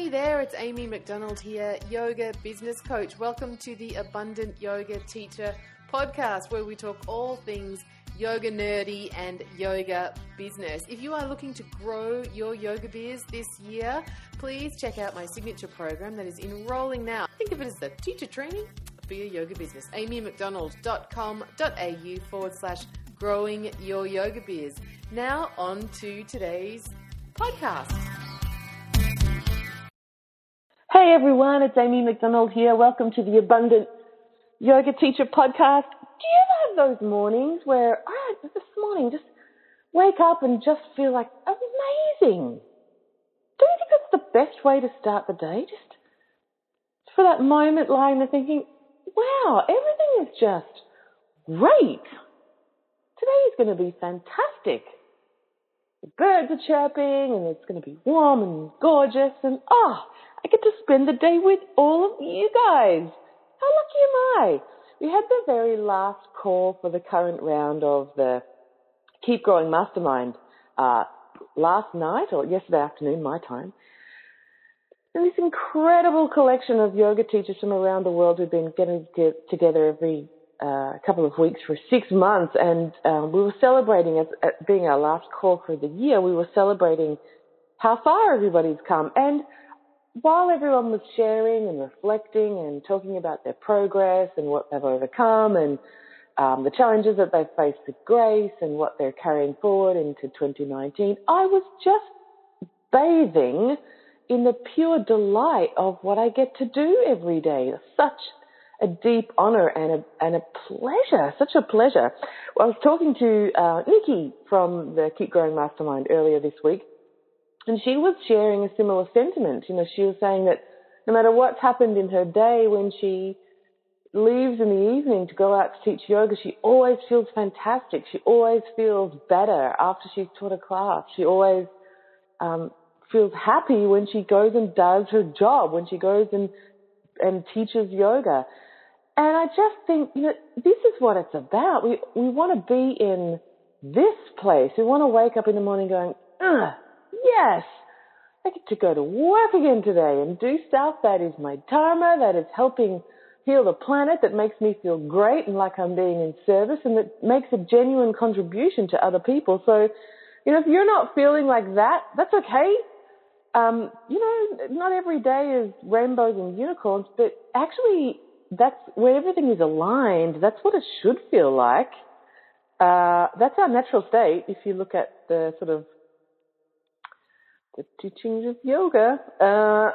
Hey there, it's Amy McDonald here, yoga business coach. Welcome to the Abundant Yoga Teacher podcast, where we talk all things yoga nerdy and yoga business. If you are looking to grow your yoga biz this year, please check out my signature program that is enrolling now. Think of it as the teacher training for your yoga business. AmyMcDonald.com.au/growing your yoga biz. Now on to today's podcast. Hey everyone, it's Amy McDonald here. Welcome to the Abundant Yoga Teacher Podcast. Do you ever have those mornings where this morning just wake up and just feel like amazing? Don't you think that's the best way to start the day? Just for that moment lying there thinking, wow, everything is just great. Today is going to be fantastic. The birds are chirping and it's going to be warm and gorgeous and I get to spend the day with all of you guys. How lucky am I? We had the very last call for the current round of the Keep Growing Mastermind last night or yesterday afternoon, my time. And this incredible collection of yoga teachers from around the world who've been getting together every couple of weeks for 6 months. And we were celebrating, as being our last call for the year, we were celebrating how far everybody's come. And while everyone was sharing and reflecting and talking about their progress and what they've overcome and the challenges that they've faced with grace and what they're carrying forward into 2019, I was just bathing in the pure delight of what I get to do every day. Such a deep honor and a pleasure, such a pleasure. Well, I was talking to Nikki from the Keep Growing Mastermind earlier this week, and she was sharing a similar sentiment. You know, she was saying that no matter what's happened in her day, when she leaves in the evening to go out to teach yoga, she always feels fantastic. She always feels better after she's taught a class. She always feels happy when she goes and does her job, when she goes and teaches yoga. And I just think, you know, this is what it's about. We want to be in this place. We want to wake up in the morning going, ugh. Yes, I get to go to work again today and do stuff that is my dharma, that is helping heal the planet, that makes me feel great and like I'm being in service, and that makes a genuine contribution to other people. So, you know, if you're not feeling like that, that's okay. You know, not every day is rainbows and unicorns, but actually that's where everything is aligned. That's what it should feel like. That's our natural state if you look at the sort of the teachings of yoga,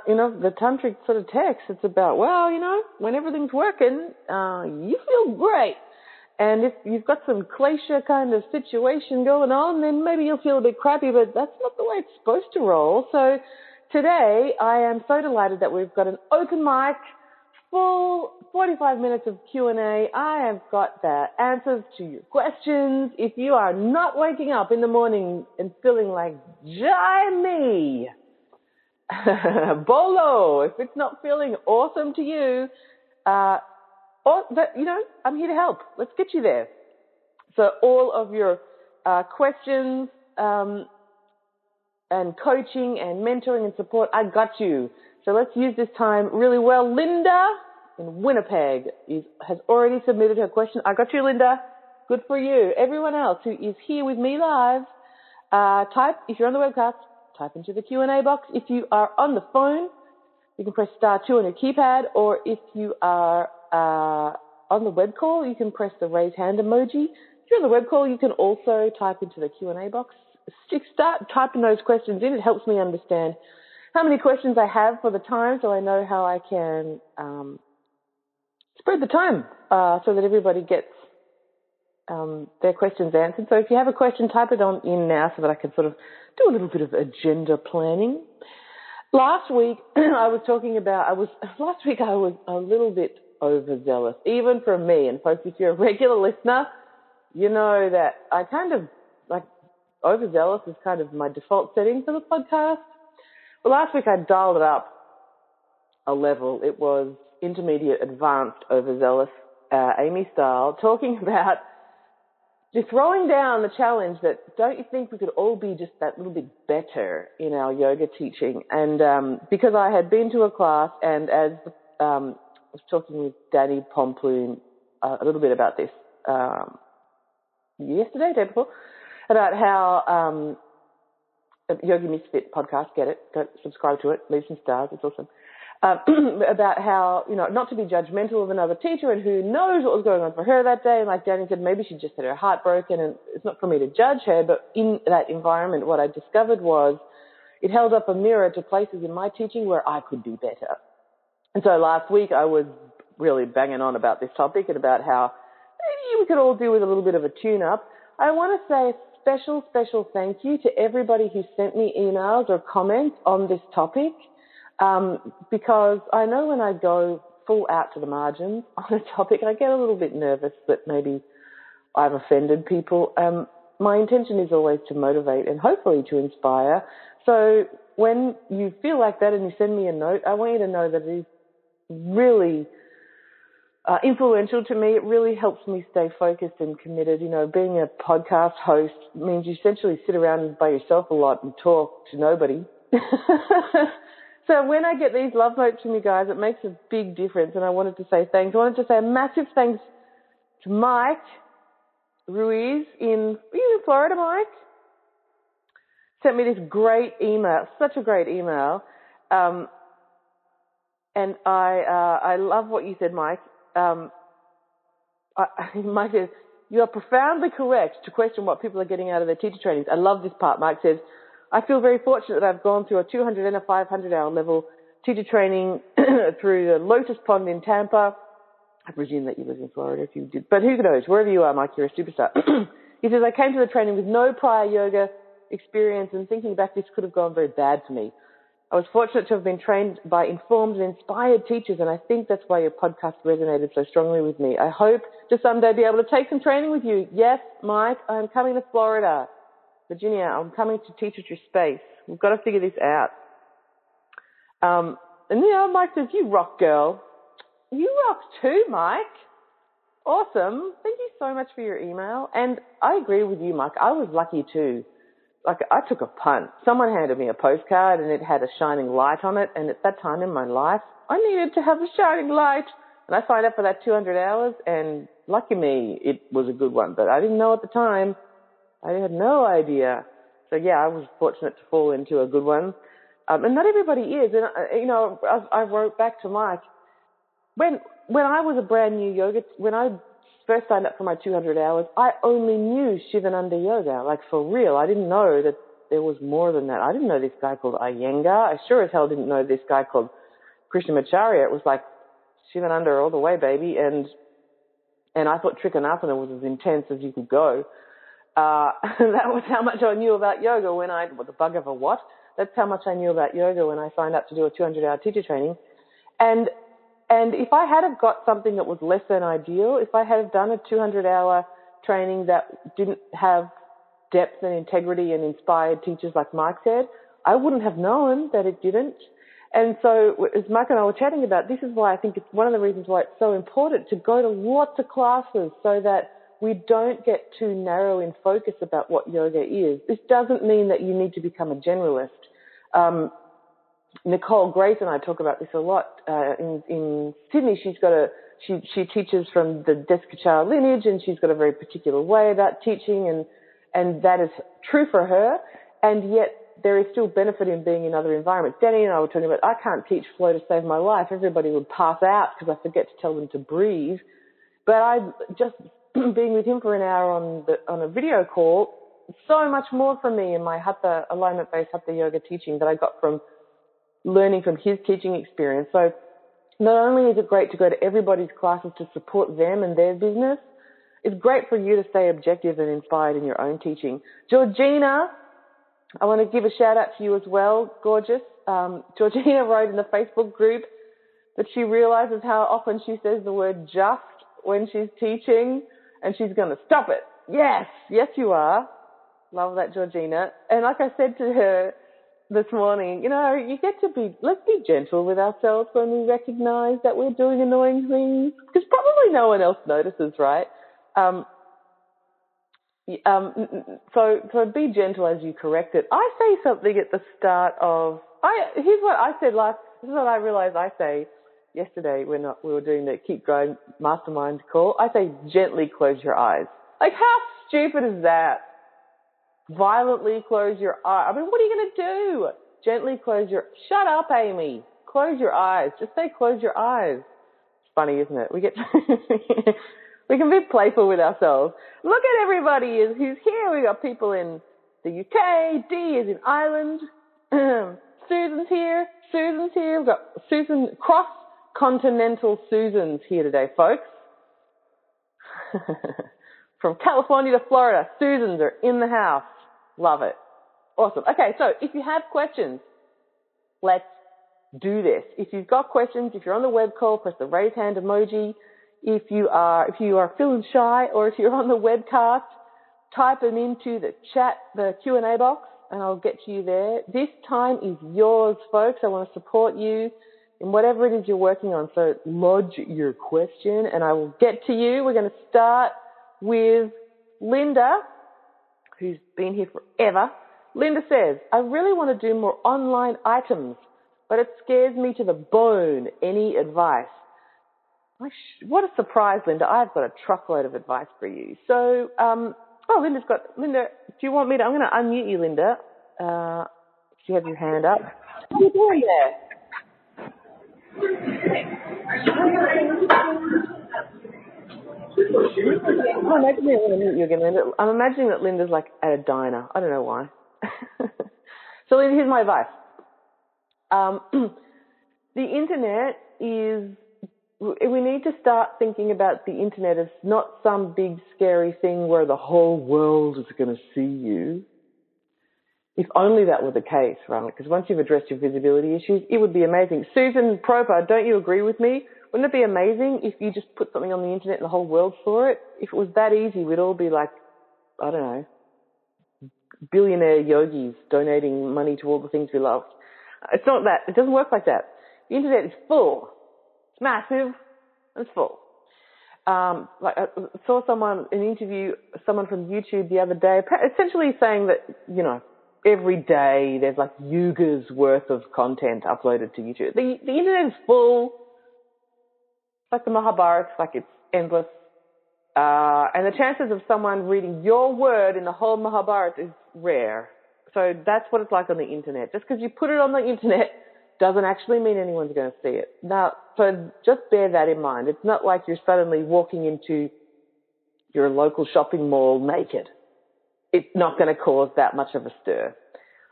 you know, the tantric sort of text. It's about, well, you know, when everything's working, you feel great. And if you've got some klesha kind of situation going on, then maybe you'll feel a bit crappy, but that's not the way it's supposed to roll. So today I am so delighted that we've got an open mic, full 45 minutes of Q&A. I have got the answers to your questions. If you are not waking up in the morning and feeling like, jai me, bolo, if it's not feeling awesome to you, you know, I'm here to help. Let's get you there. So all of your questions and coaching and mentoring and support, I got you. So let's use this time really well. Linda in Winnipeg has already submitted her question. I got you, Linda. Good for you. Everyone else who is here with me live, type, if you're on the webcast, type into the Q&A box. If you are on the phone, you can press *2 on your keypad, or if you are on the web call, you can press the raise hand emoji. If you're on the web call, you can also type into the Q&A box. Start typing those questions in. It helps me understand how many questions I have for the time, so I know how I can spread the time so that everybody gets their questions answered. So if you have a question, type it on in now so that I can sort of do a little bit of agenda planning. Last week I was a little bit overzealous, even for me. And folks, if you're a regular listener, you know that I kind of like overzealous is kind of my default setting for the podcast. Well, last week I dialed it up a level. It was intermediate, advanced, overzealous, Amy style, talking about You're throwing down the challenge that, don't you think we could all be just that little bit better in our yoga teaching? And because I had been to a class, and as I was talking with Daddy Pomploon a little bit about this yesterday, day before, about how Yogi Misfit podcast, get it, go subscribe to it, leave some stars, it's awesome. About how, you know, not to be judgmental of another teacher, and who knows what was going on for her that day. And like Danny said, maybe she just had her heart broken, and it's not for me to judge her, but in that environment, what I discovered was it held up a mirror to places in my teaching where I could do better. And so last week I was really banging on about this topic and about how maybe we could all do with a little bit of a tune-up. I want to say a special thank you to everybody who sent me emails or comments on this topic. Because I know when I go full out to the margins on a topic, I get a little bit nervous that maybe I've offended people. My intention is always to motivate and hopefully to inspire. So when you feel like that and you send me a note, I want you to know that it is really influential to me. It really helps me stay focused and committed. You know, being a podcast host means you essentially sit around by yourself a lot and talk to nobody. So when I get these love notes from you guys, it makes a big difference, and I wanted to say thanks. I wanted to say a massive thanks to Mike Ruiz in Florida. Mike sent me this great email, such a great email, and I love what you said, Mike. Mike says, you are profoundly correct to question what people are getting out of their teacher trainings. I love this part. Mike says, I feel very fortunate that I've gone through a 200 and a 500 hour level teacher training through the Lotus Pond in Tampa. I presume that you live in Florida if you did, but who knows? Wherever you are, Mike, you're a superstar. He says, I came to the training with no prior yoga experience, and thinking back, this could have gone very bad for me. I was fortunate to have been trained by informed and inspired teachers, and I think that's why your podcast resonated so strongly with me. I hope to someday be able to take some training with you. Yes, Mike, I'm coming to Florida. Virginia, I'm coming to teach at your space. We've got to figure this out. And you know, Mike says, you rock, girl. You rock too, Mike. Awesome. Thank you so much for your email. And I agree with you, Mike. I was lucky too. Like, I took a punt. Someone handed me a postcard and it had a shining light on it. And at that time in my life, I needed to have a shining light. And I signed up for that 200 hours, and lucky me, it was a good one. But I didn't know at the time. I had no idea. So, yeah, I was fortunate to fall into a good one. And not everybody is. And, you know, I wrote back to Mike. When I was a brand new yoga, when I first signed up for my 200 hours, I only knew Sivananda yoga, like for real. I didn't know that there was more than that. I didn't know this guy called Iyengar. I sure as hell didn't know this guy called Krishnamacharya. It was like Sivananda all the way, baby. And I thought Trikonasana was as intense as you could go. That was how much I knew about yoga when I, what the bug of a what? That's how much I knew about yoga when I signed up to do a 200-hour teacher training. And if I had have got something that was less than ideal, if I had have done a 200-hour training that didn't have depth and integrity and inspired teachers like Mike said, I wouldn't have known that it didn't. And so, as Mike and I were chatting about, this is why I think it's one of the reasons why it's so important to go to lots of classes so that we don't get too narrow in focus about what yoga is. This doesn't mean that you need to become a generalist. Nicole Grace and I talk about this a lot. In Sydney, she teaches from the Deskachar lineage, and she's got a very particular way about teaching, and that is true for her. And yet there is still benefit in being in other environments. Danny and I were talking about, I can't teach flow to save my life. Everybody would pass out because I forget to tell them to breathe. But I just being with him for an hour on a video call, so much more from me in my hatha, alignment-based hatha yoga teaching that I got from learning from his teaching experience. So not only is it great to go to everybody's classes to support them and their business, it's great for you to stay objective and inspired in your own teaching. Georgina, I want to give a shout-out to you as well, gorgeous. Georgina wrote in the Facebook group that she realises how often she says the word just when she's teaching, and she's going to stop it. Yes, yes you are. Love that, Georgina. And like I said to her this morning, you know, you get to be, let's be gentle with ourselves when we recognise that we're doing annoying things, because probably no one else notices, right? So be gentle as you correct it. I say something at the start of, here's what I said last, this is what I realized I say yesterday when we were doing the Keep Growing Mastermind call. I say, gently close your eyes. Like, how stupid is that? Violently close your eyes. I mean, what are you going to do? Gently close your, shut up, Amy. Close your eyes. Just say close your eyes. It's funny, isn't it? We can be playful with ourselves. Look at everybody who's here. We got people in the UK. Dee is in Ireland. Susan's here. We've got Susan, cross-continental Susan's here today, folks. From California to Florida, Susans are in the house. Love it. Awesome. Okay, so if you have questions, let's do this. If you've got questions, if you're on the web call, press the raise hand emoji. If you are feeling shy, or if you're on the webcast, type them into the chat, the Q&A box, and I'll get you there. This time is yours, folks. I want to support you in whatever it is you're working on. So lodge your question and I will get to you. We're going to start with Linda, who's been here forever. Linda says, I really want to do more online items, but it scares me to the bone. Any advice? What a surprise, Linda. I've got a truckload of advice for you. So, Linda, do you want me to, I'm going to unmute you, Linda. Do you have your hand up? What are you doing there? Oh, no, give me a minute, you're going to, I'm imagining that Linda's like at a diner. I don't know why. So, Linda, here's my advice. The internet is, we need to start thinking about the internet as not some big scary thing where the whole world is going to see you. If only that were the case, right? Because once you've addressed your visibility issues, it would be amazing. Susan Proper, don't you agree with me? Wouldn't it be amazing if you just put something on the internet and the whole world saw it? If it was that easy, we'd all be like, I don't know, billionaire yogis donating money to all the things we love. It's not that. It doesn't work like that. The internet is full. It's massive. It's full. I saw someone from YouTube the other day, essentially saying that, you know, every day there's like yugas worth of content uploaded to YouTube. The internet is full. It's like the Mahabharata. It's like it's endless. And the chances of someone reading your word in the whole Mahabharata is rare. So that's what it's like on the internet. Just because you put it on the internet doesn't actually mean anyone's going to see it. Now, so just bear that in mind. It's not like you're suddenly walking into your local shopping mall naked. It's not going to cause that much of a stir.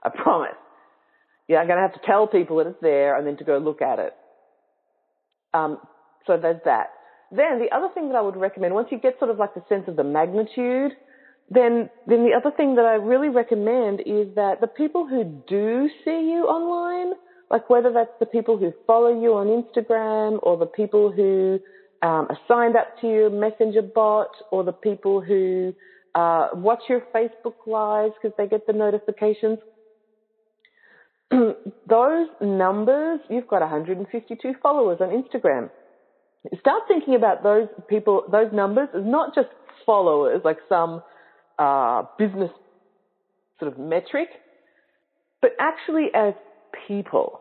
I promise. Yeah, I'm going to have to tell people that it's there and then to go look at it. So there's that. Then the other thing that I would recommend, once you get sort of like the sense of the magnitude, then the other thing that I really recommend is that the people who do see you online, like whether that's the people who follow you on Instagram or the people who are signed up to your messenger bot or the people who watch your Facebook lives because they get the notifications, those numbers, you've got 152 followers on Instagram. Start thinking about those people, those numbers as not just followers, like some business sort of metric, but actually as people.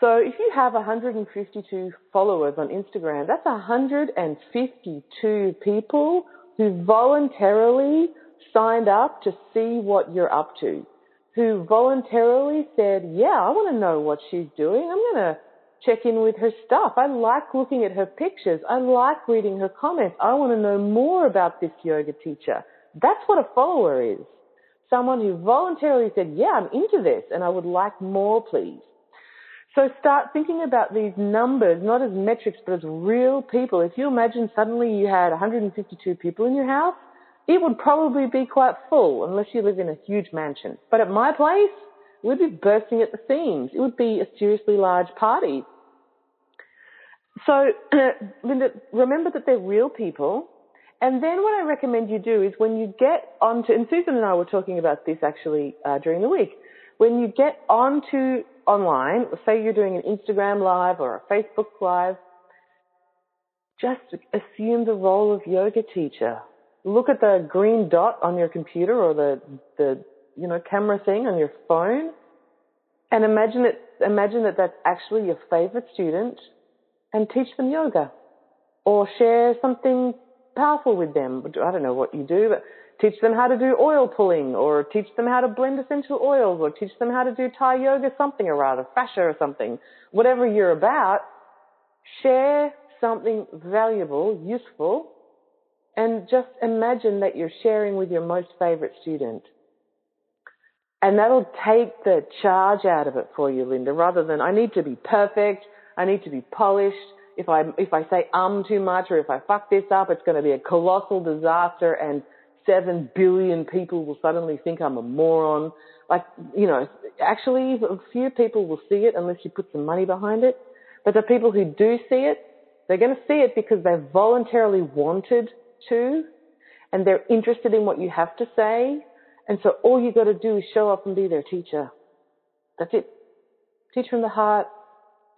So if you have 152 followers on Instagram, that's 152 people who voluntarily signed up to see what you're up to, who voluntarily said, yeah, I want to know what she's doing. I'm going to check in with her stuff. I like looking at her pictures. I like reading her comments. I want to know more about this yoga teacher. That's what a follower is. Someone who voluntarily said, yeah, I'm into this and I would like more, please. So start thinking about these numbers, not as metrics, but as real people. If you imagine suddenly you had 152 people in your house, it would probably be quite full unless you live in a huge mansion. But at my place, we'd be bursting at the seams. It would be a seriously large party. So, Linda, remember that they're real people. And then what I recommend you do is when you get onto, and Susan and I were talking about this actually during the week, when you get onto online, say you're doing an Instagram live or a Facebook live, just assume the role of yoga teacher. look at the green dot on your computer or the camera thing on your phone, and imagine that that's actually your favorite student, and teach them yoga, or share something powerful with them. I don't know what you do, but teach them how to do oil pulling, or teach them how to blend essential oils, or teach them how to do Thai yoga something or rather, fascia or something. Whatever you're about, share something valuable, useful, and just imagine that you're sharing with your most favorite student. And that'll take the charge out of it for you, Linda, rather than I need to be perfect, I need to be polished. If I say too much, or if I fuck this up, it's going to be a colossal disaster and 7 billion people will suddenly think I'm a moron. Actually a few people will see it unless you put some money behind it. But the people who do see it, they're going to see it because they voluntarily wanted to, and they're interested in what you have to say. And so all you got to do is show up and be their teacher. That's it. Teach from the heart.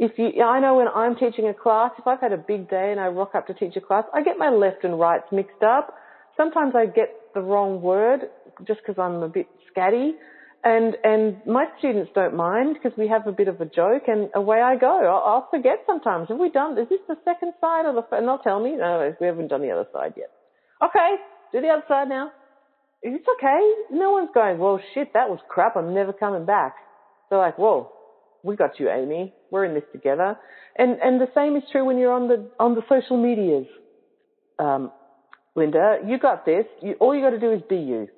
I know when I'm teaching a class, if I've had a big day and I rock up to teach a class, I get my left and rights mixed up. Sometimes I get the wrong word just because I'm a bit scatty. And my students don't mind because we have a bit of a joke and away I go. I'll forget sometimes. Have we done, is this the second side or and they'll tell me, no, we haven't done the other side yet. Okay, do the other side now. It's okay. No one's going, well, shit, that was crap. I'm never coming back. They're like, whoa. We got you, Amy. We're in this together. And the same is true when you're on the social medias. Linda, you got this. All you got to do is be you.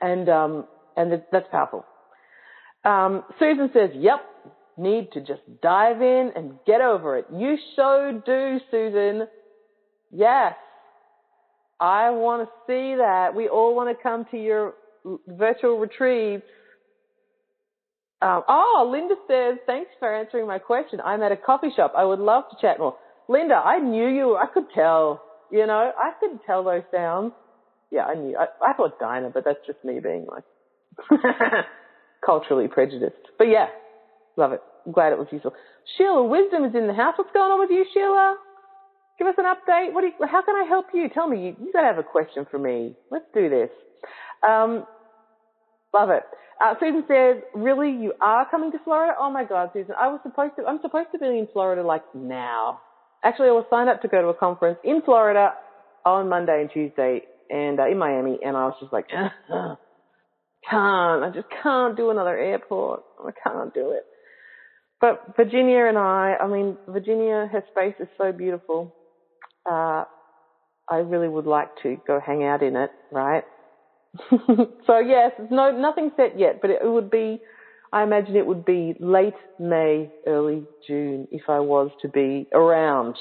And that's powerful. Susan says, yep, need to just dive in and get over it. You so do, Susan. Yes. I want to see that. We all want to come to your virtual retreats. Linda says, thanks for answering my question. I'm at a coffee shop. I would love to chat more. Linda, I knew you. I could tell. I could tell those sounds. Yeah, I knew. I thought diner, but that's just me being like culturally prejudiced. But yeah, love it. I'm glad it was useful. Sheila Wisdom is in the house. What's going on with you, Sheila? Give us an update. How can I help you? Tell me. You gotta have a question for me. Let's do this. Love it. Susan says, really, you are coming to Florida? Oh my God, Susan, I'm supposed to be in Florida like now. Actually, I was signed up to go to a conference in Florida on Monday and Tuesday and in Miami. And I was just like, I just can't do another airport. I can't do it. But Virginia and I mean, Virginia, her space is so beautiful. I really would like to go hang out in it, right? So yes, nothing set yet, but I imagine it would be late May, early June if I was to be around,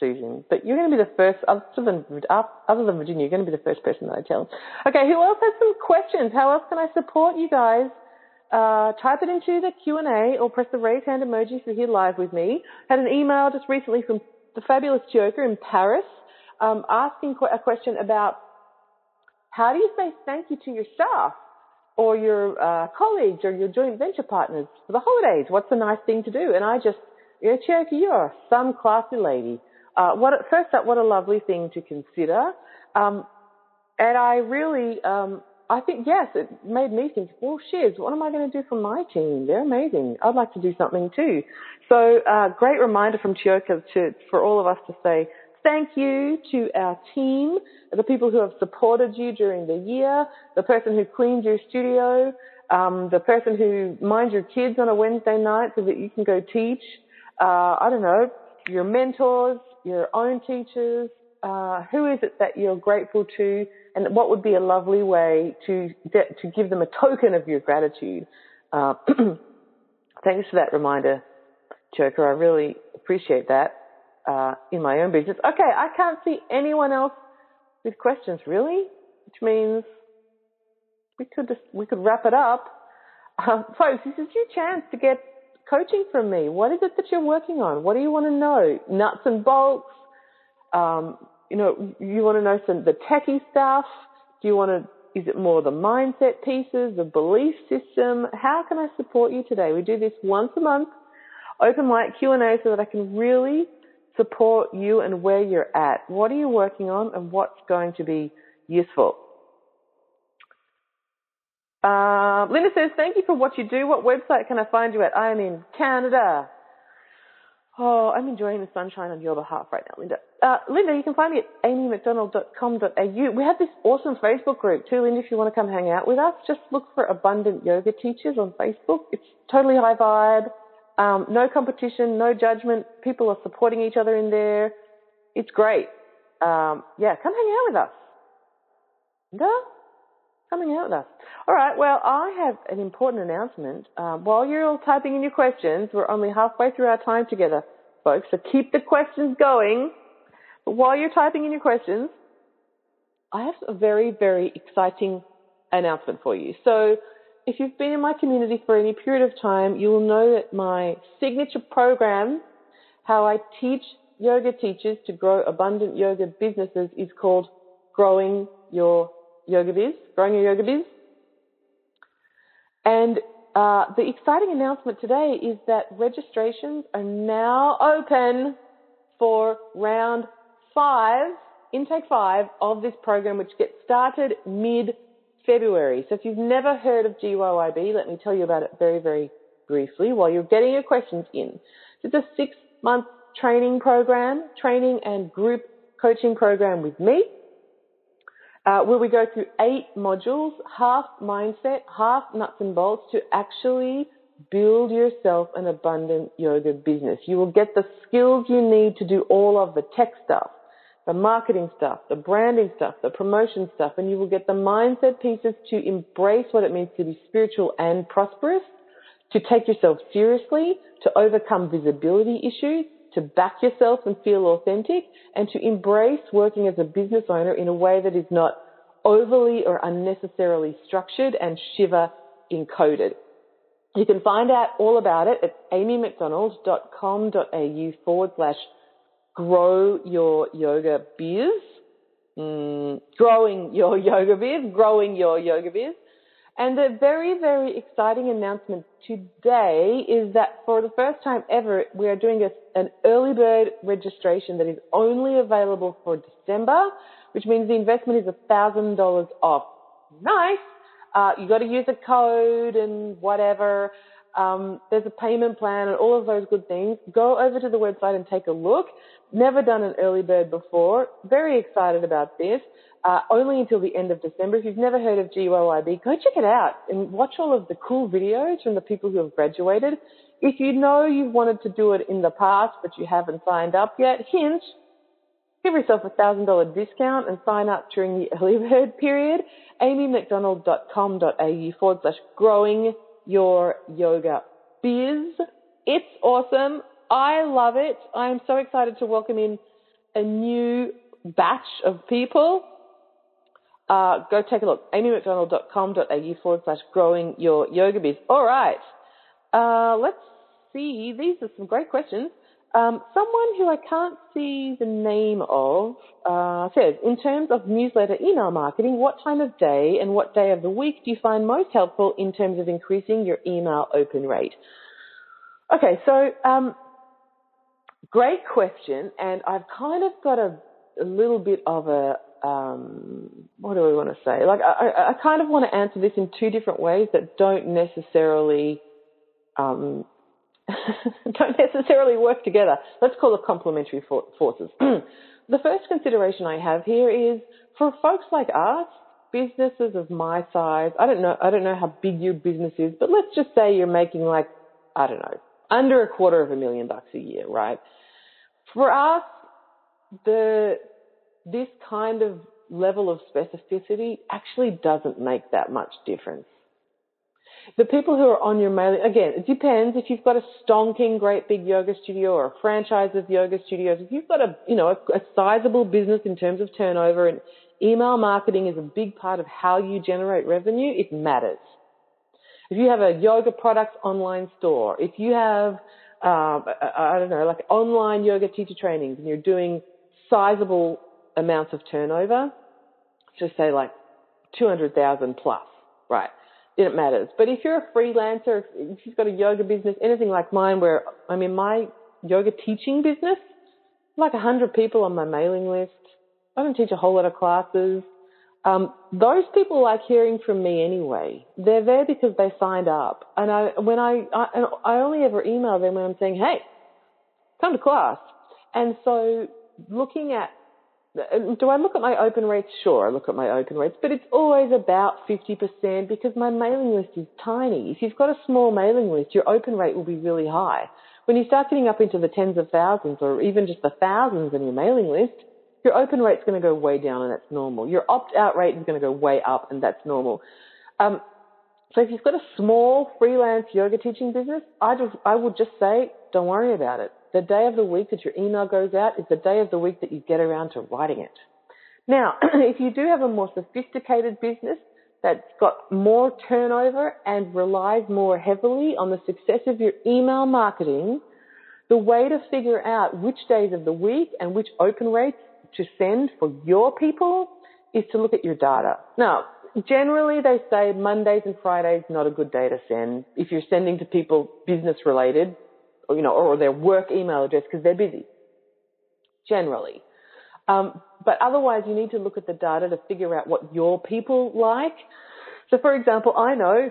Susan. But you're going to be the first, other than Virginia, you're going to be the first person that I tell. Okay, who else has some questions? How else can I support you guys? Type it into the Q&A or press the raise hand emoji if you're here live with me. Had an email just recently from the fabulous Joker in Paris, asking a question about how do you say thank you to your staff or your colleagues or your joint venture partners for the holidays? What's a nice thing to do? And I just, you're some classy lady. What a lovely thing to consider. And I really, I think, yes, it made me think, well, shiz, what am I going to do for my team? They're amazing. I'd like to do something too. So great reminder from Chioka for all of us to say, thank you to our team, the people who have supported you during the year, the person who cleaned your studio, the person who minds your kids on a Wednesday night so that you can go teach, your mentors, your own teachers, who is it that you're grateful to, and what would be a lovely way to give them a token of your gratitude. Thanks for that reminder, Joker. I really appreciate that. In my own business. Okay, I can't see anyone else with questions, really, which means we could wrap it up. Folks, this is your chance to get coaching from me. What is it that you're working on? What do you want to know? Nuts and bolts. You want to know the techie stuff. Is it more the mindset pieces, the belief system? How can I support you today? We do this once a month, open mic Q&A, so that I can really support you and where you're at. What are you working on and what's going to be useful? Linda says, thank you for what you do. What website can I find you at? I'm in Canada. Oh, I'm enjoying the sunshine on your behalf right now, Linda. Linda, you can find me at AmyMcDonald.com.au. We have this awesome Facebook group too, Linda, if you want to come hang out with us. Just look for Abundant Yoga Teachers on Facebook. It's totally high vibe. No competition, no judgment. People are supporting each other in there. It's great. Yeah, come hang out with us. Linda? Coming out with us. All right, well, I have an important announcement. While you're all typing in your questions, we're only halfway through our time together, folks, so keep the questions going. But while you're typing in your questions, I have a very, very exciting announcement for you. So if you've been in my community for any period of time, you will know that my signature program, how I teach yoga teachers to grow abundant yoga businesses, is called Growing Your Yoga Biz, Growing Your Yoga Biz. And the exciting announcement today is that registrations are now open for round 5, intake 5 of this program, which gets started mid-February. So if you've never heard of GYYB, let me tell you about it very, very briefly while you're getting your questions in. It's a 6-month training and group coaching program with me, where we go through 8 modules, half mindset, half nuts and bolts, to actually build yourself an abundant yoga business. You will get the skills you need to do all of the tech stuff, the marketing stuff, the branding stuff, the promotion stuff, and you will get the mindset pieces to embrace what it means to be spiritual and prosperous, to take yourself seriously, to overcome visibility issues, to back yourself and feel authentic, and to embrace working as a business owner in a way that is not overly or unnecessarily structured and Shiva encoded. You can find out all about it at amymcdonald.com.au/growyouryogabiz. Growing Your Yoga Biz, Growing Your Yoga Biz. And a very, very exciting announcement today is that for the first time ever, we are doing an early bird registration that is only available for December, which means the investment is $1,000 off. Nice. You got to use a code and whatever. There's a payment plan and all of those good things. Go over to the website and take a look. Never done an early bird before. Very excited about this. Only until the end of December. If you've never heard of GYYB, go check it out and watch all of the cool videos from the people who have graduated. If you know you've wanted to do it in the past but you haven't signed up yet, hint, give yourself a $1,000 discount and sign up during the early bird period. amymcdonald.com.au/growing-your-yoga-biz. It's awesome. I love it. I'm so excited to welcome in a new batch of people. Go take a look. amymcdonald.com.au/growing-your-yoga-biz. All right. Let's see. These are some great questions. Someone who I can't see the name of says, in terms of newsletter email marketing, what time of day and what day of the week do you find most helpful in terms of increasing your email open rate? Okay, so great question, and I've kind of got a little bit of a what do I want to say? Like, I kind of want to answer this in 2 different ways that don't necessarily work together. Let's call it complementary forces. The first consideration I have here is, for folks like us, businesses of my size, I don't know how big your business is, but let's just say you're making, like, I don't know, under $250,000 a year, right? For us, this kind of level of specificity actually doesn't make that much difference. The people who are on your mailing, again, it depends if you've got a stonking great big yoga studio or a franchise of yoga studios. If you've got a sizable business in terms of turnover, and email marketing is a big part of how you generate revenue, it matters. If you have a yoga products online store, if you have, online yoga teacher trainings and you're doing sizable amounts of turnover, just say like 200,000 plus, right? It matters. But if you're a freelancer, if you've got a yoga business, anything like mine, where, I mean, my yoga teaching business like 100 people on my mailing list. I don't teach a whole lot of classes. Those people like hearing from me anyway. They're there because they signed up. And I only ever email them when I'm saying, hey, come to class. And so looking at, do I look at my open rates? Sure, I look at my open rates, but it's always about 50% because my mailing list is tiny. If you've got a small mailing list, your open rate will be really high. When you start getting up into the tens of thousands or even just the thousands on your mailing list, your open rate's going to go way down, and that's normal. Your opt-out rate is going to go way up, and that's normal. So if you've got a small freelance yoga teaching business, I would just say, don't worry about it. The day of the week that your email goes out is the day of the week that you get around to writing it. Now, if you do have a more sophisticated business that's got more turnover and relies more heavily on the success of your email marketing, the way to figure out which days of the week and which open rates to send for your people is to look at your data. Now, generally they say Mondays and Fridays not a good day to send if you're sending to people business related, or, you know, or their work email address because they're busy. Generally. But otherwise you need to look at the data to figure out what your people like. So for example, I know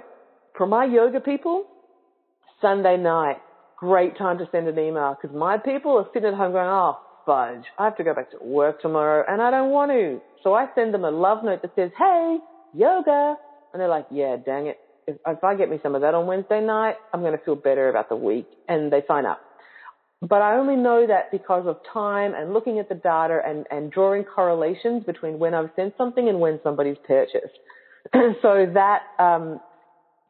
for my yoga people, Sunday night, great time to send an email because my people are sitting at home going, oh, fudge, I have to go back to work tomorrow and I don't want to. So I send them a love note that says, hey, yoga. And they're like, yeah, dang it. If I get me some of that on Wednesday night, I'm going to feel better about the week. And they sign up. But I only know that because of time and looking at the data and drawing correlations between when I've sent something and when somebody's purchased. So that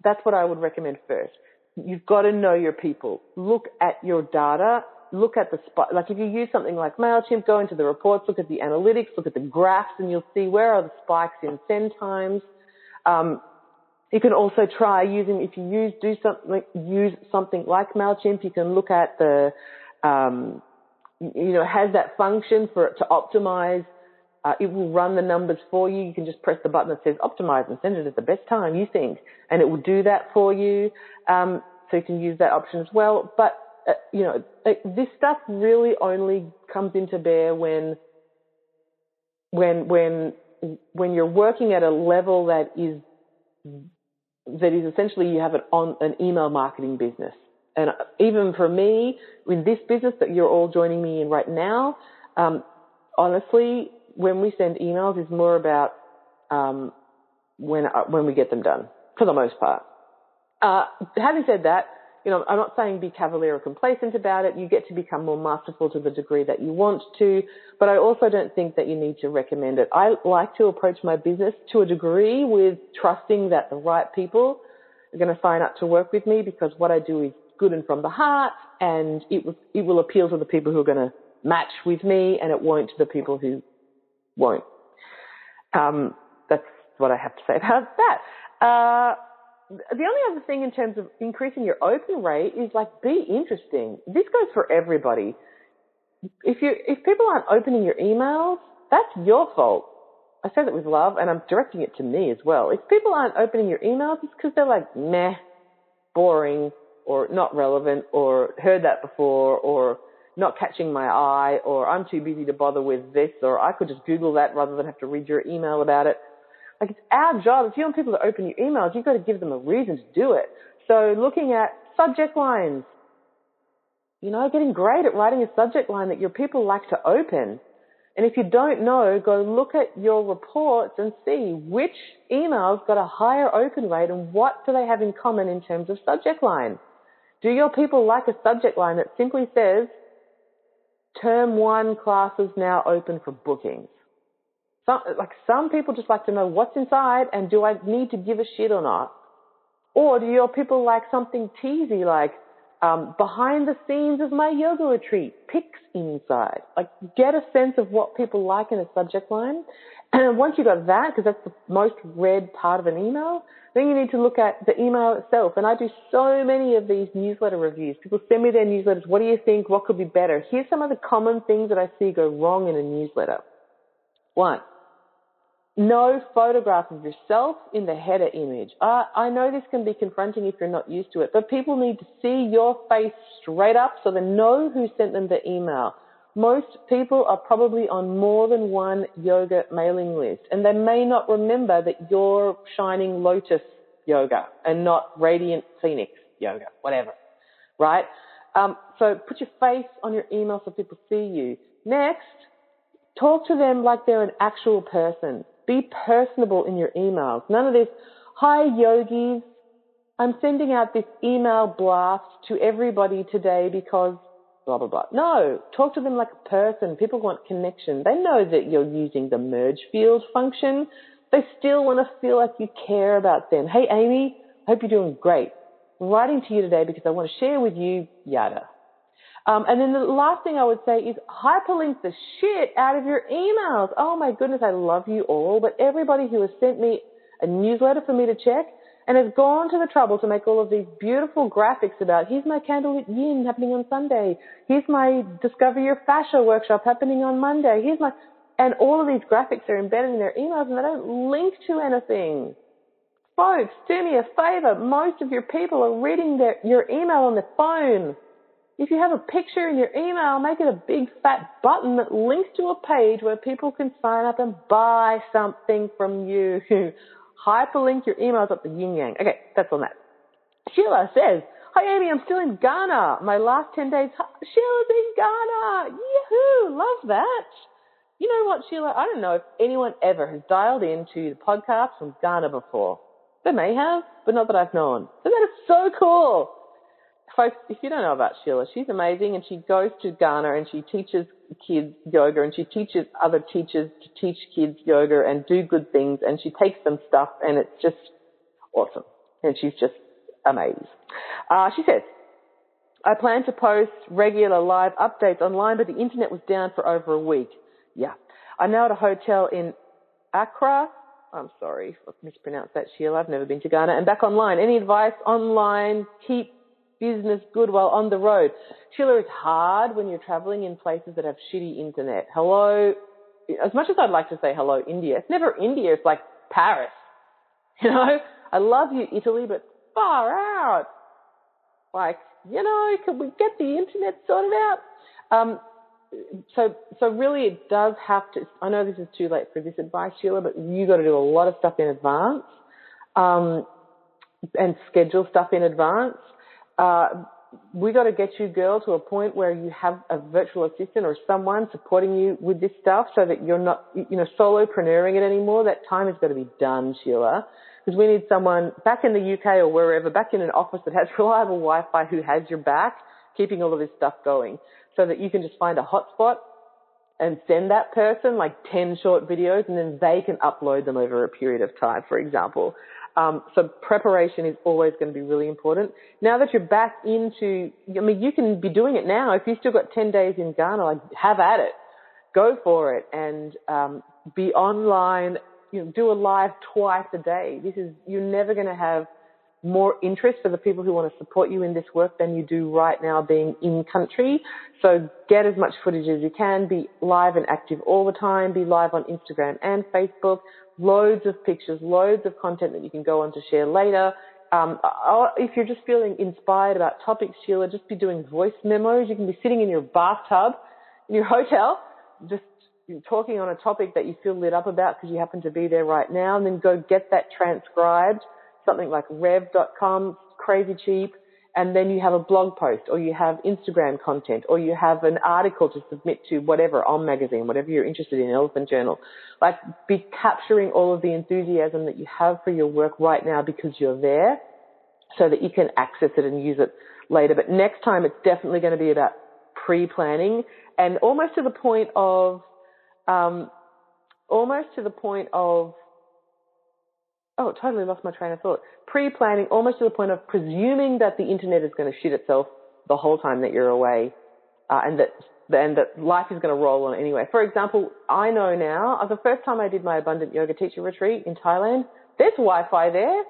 that's what I would recommend first. You've got to know your people. Look at your data. Look at the spot. Like if you use something like MailChimp, go into the reports, look at the analytics, look at the graphs, and you'll see where are the spikes in send times. You can also try using, if you use something like MailChimp, you can look at the, has that function for it to optimize. It will run the numbers for you. You can just press the button that says optimize and send it at the best time you think, and it will do that for you. So you can use that option as well. But this stuff really only comes into bear when you're working at a level that is essentially you have an email marketing business. And even for me, in this business that you're all joining me in right now, honestly, when we send emails, it's more about when we get them done, for the most part. Having said that, I'm not saying be cavalier or complacent about it. You get to become more masterful to the degree that you want to, but I also don't think that you need to recommend it. I like to approach my business to a degree with trusting that the right people are going to sign up to work with me because what I do is good and from the heart, and it will appeal to the people who are going to match with me, and it won't to the people who won't. That's what I have to say about that. The only other thing in terms of increasing your open rate is be interesting. This goes for everybody. If people aren't opening your emails, that's your fault. I say that with love, and I'm directing it to me as well. If people aren't opening your emails, it's because they're meh, boring, or not relevant, or heard that before, or not catching my eye, or I'm too busy to bother with this, or I could just Google that rather than have to read your email about it. It's our job. If you want people to open your emails, you've got to give them a reason to do it. So looking at subject lines, getting great at writing a subject line that your people like to open. And if you don't know, go look at your reports and see which emails got a higher open rate and what do they have in common in terms of subject line. Do your people like a subject line that simply says, term 1 classes now open for bookings? Some people just like to know what's inside and do I need to give a shit or not? Or do your people like something teasy behind the scenes of my yoga retreat, pics inside? Get a sense of what people like in a subject line. And once you got that, because that's the most read part of an email, then you need to look at the email itself. And I do so many of these newsletter reviews. People send me their newsletters. What do you think? What could be better? Here's some of the common things that I see go wrong in a newsletter. 1. No photograph of yourself in the header image. I know this can be confronting if you're not used to it, but people need to see your face straight up so they know who sent them the email. most people are probably on more than one yoga mailing list, and they may not remember that you're Shining Lotus Yoga and not Radiant Phoenix Yoga, whatever, right? So put your face on your email so people see you. Next, talk to them like they're an actual person. Be personable in your emails. None of this, hi yogis, I'm sending out this email blast to everybody today because blah, blah, blah. No, talk to them like a person. People want connection. They know that you're using the merge field function. They still want to feel like you care about them. Hey, Amy, hope you're doing great. I'm writing to you today because I want to share with you, yada. And then the last thing I would say is hyperlink the shit out of your emails. Oh, my goodness, I love you all, but everybody who has sent me a newsletter for me to check and has gone to the trouble to make all of these beautiful graphics about, here's my candlelit yin happening on Sunday. Here's my Discover Your Fascia workshop happening on Monday. Here's my, and all of these graphics are embedded in their emails and they don't link to anything. Folks, do me a favor. Most of your people are reading your email on their phone. If you have a picture in your email, make it a big fat button that links to a page where people can sign up and buy something from you. Hyperlink your emails up the yin yang. Okay, that's on that. Sheila says, hi Amy, I'm still in Ghana. My last 10 days, Sheila's in Ghana. Yahoo, love that. You know what, Sheila? I don't know if anyone ever has dialed into the podcast from Ghana before. They may have, but not that I've known. So that is so cool. Folks, if you don't know about Sheila, she's amazing and she goes to Ghana and she teaches kids yoga and she teaches other teachers to teach kids yoga and do good things and she takes them stuff and it's just awesome. And she's just amazing. She says, I plan to post regular live updates online, but the internet was down for over a week. Yeah. I'm now at a hotel in Accra. I'm sorry if I mispronounced that, Sheila. I've never been to Ghana. And back online. Any advice online? Keep business good while on the road. Sheila, it's hard when you're traveling in places that have shitty internet. Hello, as much as I'd like to say hello, India. It's never India, it's like Paris. You know, I love you, Italy, but far out. Like, you know, can we get the internet sorted out? So really it does have to, I know this is too late for this advice, Sheila, but you got to do a lot of stuff in advance, and schedule stuff in advance. We got to get you, girl, to a point where you have a virtual assistant or someone supporting you with this stuff so that you're not, you know, solopreneuring it anymore. That time has got to be done, Sheila, because we need someone back in the UK or wherever, back in an office that has reliable Wi-Fi who has your back, keeping all of this stuff going so that you can just find a hotspot and send that person like 10 short videos and then they can upload them over a period of time, for example. So preparation is always going to be really important. Now that you're back into, I mean, you can be doing it now. If you've still got 10 days in Ghana, like, have at it. Go for it and be online. You know, do a live twice a day. You're never going to have more interest for the people who want to support you in this work than you do right now being in country. So get as much footage as you can. Be live and active all the time. Be live on Instagram and Facebook. Loads of pictures, loads of content that you can go on to share later. If you're just feeling inspired about topics, Sheila, just be doing voice memos. You can be sitting in your bathtub, in your hotel, just talking on a topic that you feel lit up about because you happen to be there right now, and then go get that transcribed, something like rev.com, crazy cheap, and then you have a blog post or you have Instagram content or you have an article to submit to whatever, On Magazine, whatever you're interested in, Elephant Journal. Like, be capturing all of the enthusiasm that you have for your work right now because you're there so that you can access it and use it later. But next time it's definitely going to be about pre-planning and almost to the point of, oh, totally lost my train of thought. Pre-planning almost to the point of presuming that the internet is going to shit itself the whole time that you're away, and that life is going to roll on anyway. For example, I know now, the first time I did my Abundant Yoga Teacher Retreat in Thailand, there's Wi-Fi there.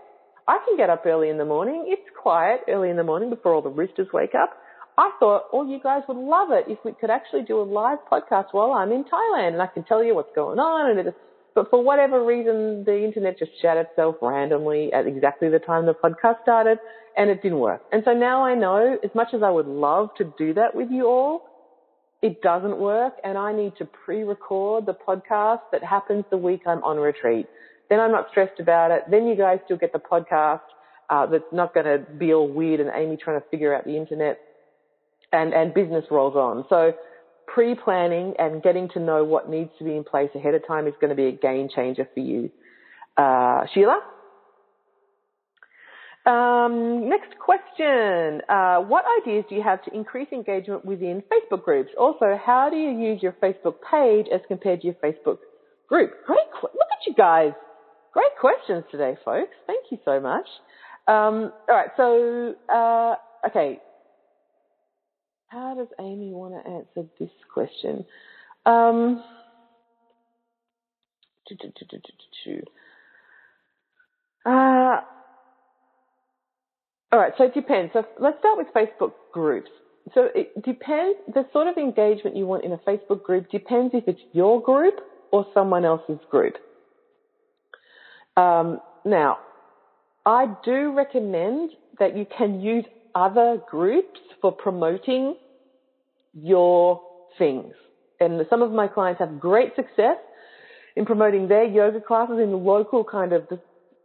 I can get up early in the morning. It's quiet early in the morning before all the roosters wake up. I thought all you guys would love it if we could actually do a live podcast while I'm in Thailand and I can tell you what's going on. But for whatever reason, the internet just shut itself randomly at exactly the time the podcast started, and it didn't work. And so now I know, as much as I would love to do that with you all, it doesn't work and I need to pre-record the podcast that happens the week I'm on retreat. Then I'm not stressed about it. Then you guys still get the podcast that's not going to be all weird and Amy trying to figure out the internet, and business rolls on. So pre-planning and getting to know what needs to be in place ahead of time is going to be a game changer for you. Sheila? Next question. What ideas do you have to increase engagement within Facebook groups? Also, how do you use your Facebook page as compared to your Facebook group? Look at you guys. Great questions today, folks. Thank you so much. All right. So, okay. How does Amy want to answer this question? All right, so it depends. So let's start with Facebook groups. So it depends, the sort of engagement you want in a Facebook group depends if it's your group or someone else's group. Now, I do recommend that you can use other groups for promoting your things. And some of my clients have great success in promoting their yoga classes in the local kind of, I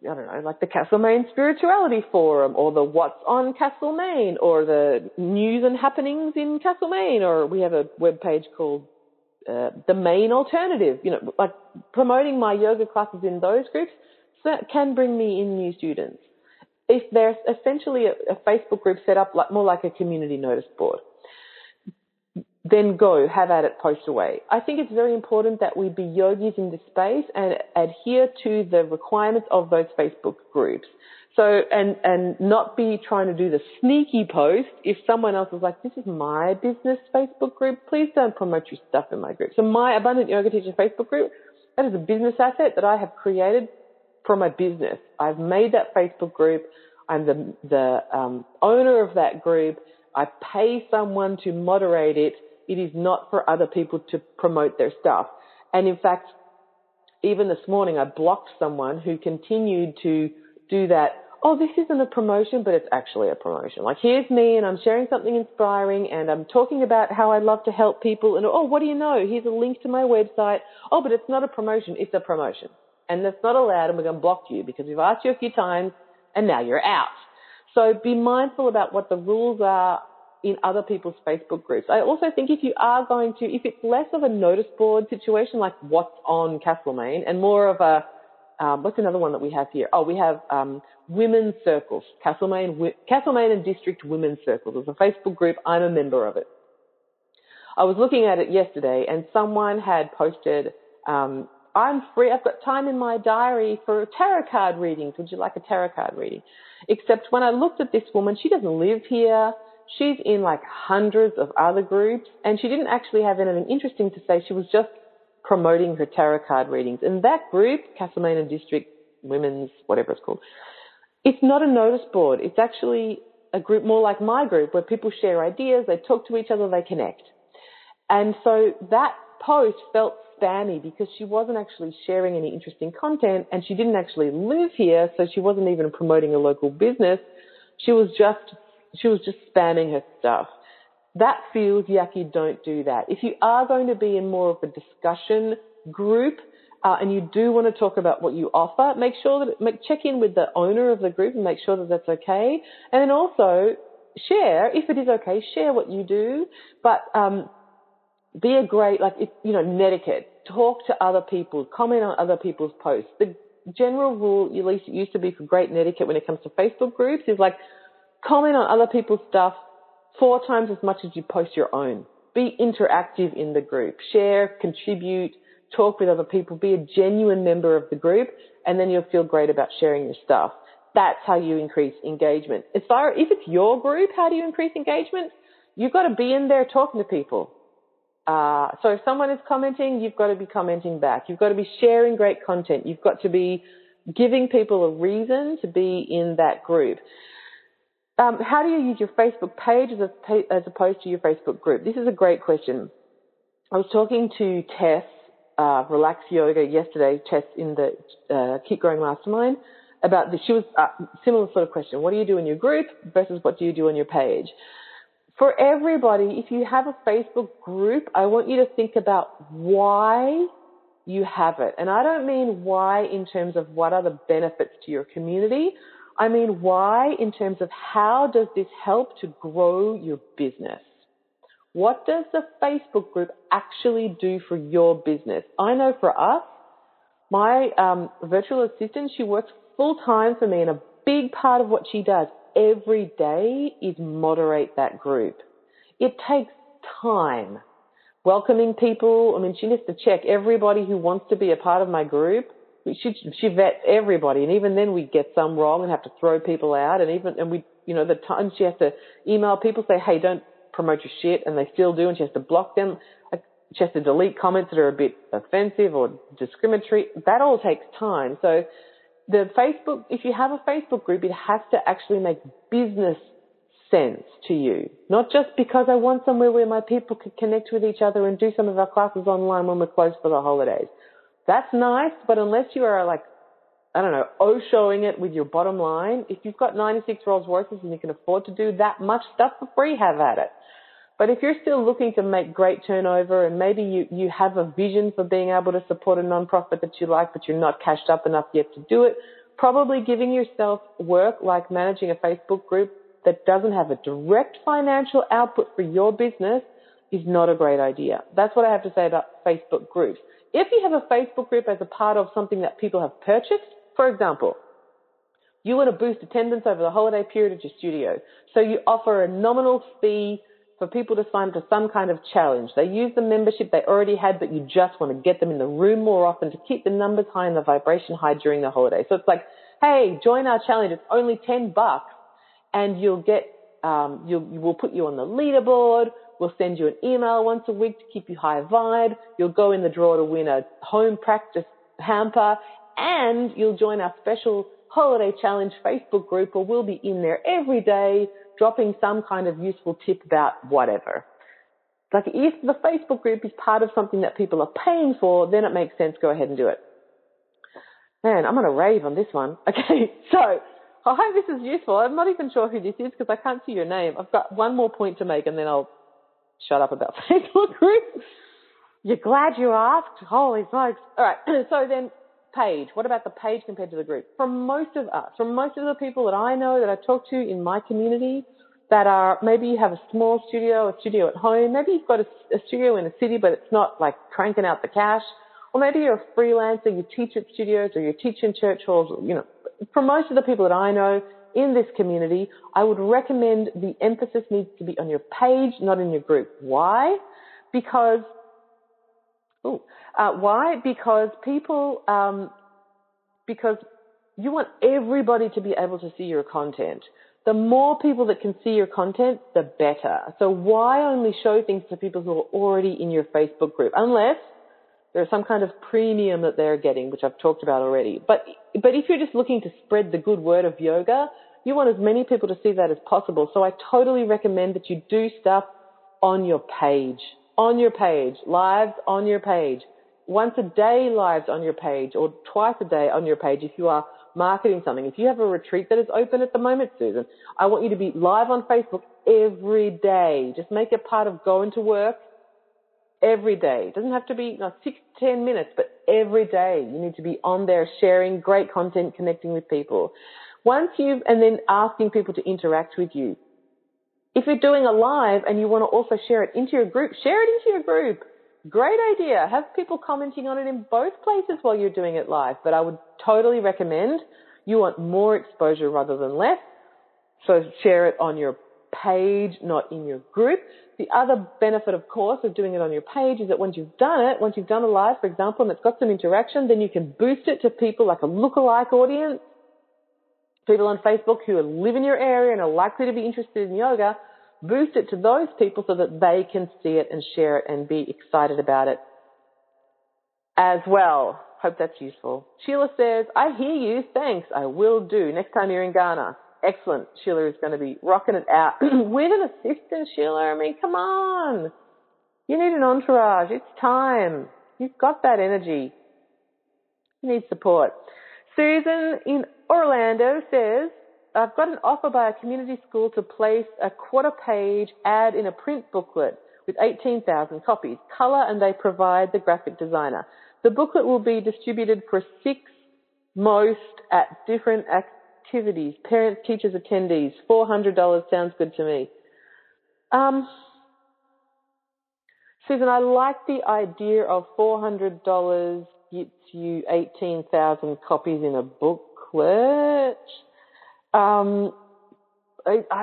don't know, like the Castlemaine Spirituality Forum or the What's on Castlemaine or the News and Happenings in Castlemaine, or we have a webpage called The Main Alternative. You know, like promoting my yoga classes in those groups can bring me in new students. If there's essentially a Facebook group set up like more like a community notice board, then go, have at it, post away. I think it's very important that we be yogis in this space and adhere to the requirements of those Facebook groups. So, and not be trying to do the sneaky post if someone else is like, this is my business Facebook group, please don't promote your stuff in my group. So my Abundant Yoga Teacher Facebook group, that is a business asset that I have created for my business. I've made that Facebook group. I'm the owner of that group. I pay someone to moderate it. It is not for other people to promote their stuff. And in fact, even this morning I blocked someone who continued to do that. Oh, this isn't a promotion, but it's actually a promotion. Like, here's me and I'm sharing something inspiring and I'm talking about how I love to help people. And, oh, what do you know? Here's a link to my website. Oh, but it's not a promotion. It's a promotion. And that's not allowed, and we're going to block you because we've asked you a few times and now you're out. So be mindful about what the rules are in other people's Facebook groups. I also think if you are going to, if it's less of a notice board situation like What's on Castlemaine and more of a, what's another one that we have here? Oh, we have women's circles, Castlemaine and District Women's Circles. It's a Facebook group. I'm a member of it. I was looking at it yesterday and someone had posted, I'm free. I've got time in my diary for tarot card readings. Would you like a tarot card reading? Except when I looked at this woman, she doesn't live here. She's in like hundreds of other groups, and she didn't actually have anything interesting to say. She was just promoting her tarot card readings. And that group, Castlemaine and District Women's, whatever it's called, it's not a notice board. It's actually a group more like my group where people share ideas, they talk to each other, they connect. And so that post felt spammy because she wasn't actually sharing any interesting content and she didn't actually live here, so she wasn't even promoting a local business. She was just spamming her stuff. That feels yucky. Don't do that. If you are going to be in more of a discussion group and you do want to talk about what you offer, make sure that check in with the owner of the group and make sure that that's okay. And then also share, if it is okay, share what you do, but be a great, like, you know, netiquette. Talk to other people. Comment on other people's posts. The general rule, at least it used to be for great netiquette when it comes to Facebook groups, is like comment on other people's stuff 4 times as much as you post your own. Be interactive in the group. Share, contribute, talk with other people. Be a genuine member of the group, and then you'll feel great about sharing your stuff. That's how you increase engagement. As far as if it's your group, how do you increase engagement? You've got to be in there talking to people. So if someone is commenting, you've got to be commenting back. You've got to be sharing great content. You've got to be giving people a reason to be in that group. How do you use your Facebook page as opposed to your Facebook group? This is a great question. I was talking to Tess, Relax Yoga yesterday, Tess in the Keep Growing Mastermind, about this. She was similar sort of question. What do you do in your group versus what do you do on your page? for everybody, if you have a Facebook group, I want you to think about why you have it. And I don't mean why in terms of what are the benefits to your community. I mean why in terms of how does this help to grow your business? What does the Facebook group actually do for your business? I know for us, my virtual assistant, she works full time for me, and a big part of what she does every day is moderate that group. It takes time. Welcoming people, I mean, she needs to check everybody who wants to be a part of my group. She vets everybody, and even then we get some wrong and have to throw people out, and we, you know, the time she has to email people, say, hey, don't promote your shit, and they still do, and she has to block them. She has to delete comments that are a bit offensive or discriminatory. That all takes time. So the Facebook, if you have a Facebook group, it has to actually make business sense to you. Not just because I want somewhere where my people could connect with each other and do some of our classes online when we're closed for the holidays. That's nice, but unless you are like, I don't know, showing it with your bottom line, if you've got 96 Rolls Royces and you can afford to do that much stuff for free, have at it. But if you're still looking to make great turnover, and maybe you have a vision for being able to support a nonprofit that you like, but you're not cashed up enough yet to do it, probably giving yourself work like managing a Facebook group that doesn't have a direct financial output for your business is not a great idea. That's what I have to say about Facebook groups. If you have a Facebook group as a part of something that people have purchased, for example, you want to boost attendance over the holiday period at your studio, so you offer a nominal fee for people to sign up to some kind of challenge. They use the membership they already had, but you just want to get them in the room more often to keep the numbers high and the vibration high during the holiday. So it's like, hey, join our challenge. It's only $10 and you'll get, we'll put you on the leaderboard. We'll send you an email once a week to keep you high vibe. You'll go in the draw to win a home practice hamper, and you'll join our special holiday challenge Facebook group, where we'll be in there every day dropping some kind of useful tip about whatever. Like, if the Facebook group is part of something that people are paying for, then it makes sense. Go ahead and do it. Man, I'm going to rave on this one. Okay, so I hope this is useful. I'm not even sure who this is because I can't see your name. I've got one more point to make and then I'll shut up about Facebook groups. You're glad you asked? Holy smokes. All right, so then page. What about the page compared to the group? From most of the people that I know, that I talk to in my community, that are, maybe you have a small studio, a studio at home, maybe you've got a studio in a city, but it's not like cranking out the cash, or maybe you're a freelancer, you teach at studios or you teach in church halls, you know. For most of the people that I know in this community, I would recommend the emphasis needs to be on your page, not in your group. Why? Because people, because you want everybody to be able to see your content. The more people that can see your content, the better. So why only show things to people who are already in your Facebook group? Unless there's some kind of premium that they're getting, which I've talked about already. But if you're just looking to spread the good word of yoga, you want as many people to see that as possible. So I totally recommend that you do stuff on your page. On your page, lives on your page, once a day lives on your page, or twice a day on your page if you are marketing something. If you have a retreat that is open at the moment, Susan, I want you to be live on Facebook every day. Just make it part of going to work every day. It doesn't have to be 6 to 10 minutes, but every day you need to be on there sharing great content, connecting with people. And then asking people to interact with you. If you're doing a live and you want to also share it into your group, share it into your group. Great idea. Have people commenting on it in both places while you're doing it live. But I would totally recommend, you want more exposure rather than less. So share it on your page, not in your group. The other benefit, of course, of doing it on your page is that once you've done a live, for example, and it's got some interaction, then you can boost it to people like a lookalike audience. People on Facebook who live in your area and are likely to be interested in yoga, boost it to those people so that they can see it and share it and be excited about it as well. Hope that's useful. Sheila says, I hear you. Thanks. I will do. Next time you're in Ghana. Excellent. Sheila is going to be rocking it out. With an assistant, Sheila. I mean, come on. You need an entourage. It's time. You've got that energy. You need support. Susan in Orlando says, I've got an offer by a community school to place a quarter-page ad in a print booklet with 18,000 copies, color, and they provide the graphic designer. The booklet will be distributed for 6 at different activities, parents, teachers, attendees. $400 sounds good to me. Susan, I like the idea of $400 gets you 18,000 copies in a booklet.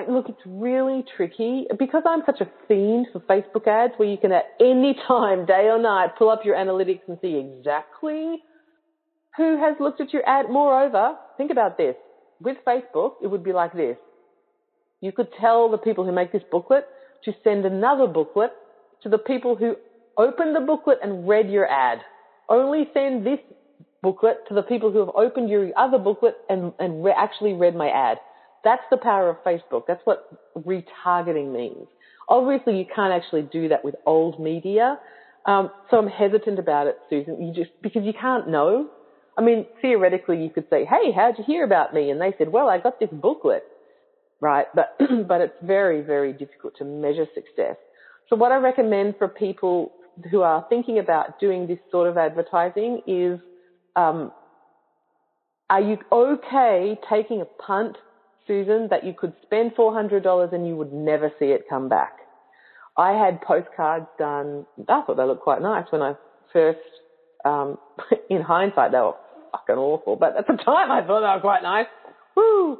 Look, it's really tricky because I'm such a fiend for Facebook ads where you can at any time, day or night, pull up your analytics and see exactly who has looked at your ad. Moreover, think about this. With Facebook, it would be like this. You could tell the people who make this booklet to send another booklet to the people who opened the booklet and read your ad. Only send this booklet to the people who have opened your other booklet and actually read my ad. That's the power of Facebook. That's what retargeting means. Obviously, you can't actually do that with old media. So I'm hesitant about it, Susan. Because you can't know. I mean, theoretically, you could say, hey, how'd you hear about me? And they said, well, I got this booklet, right? But it's very, very difficult to measure success. So what I recommend for people who are thinking about doing this sort of advertising is, are you okay taking a punt, Susan, that you could spend $400 and you would never see it come back? I had postcards done. I thought they looked quite nice when I first, in hindsight, they were fucking awful. But at the time, I thought they were quite nice. Woo!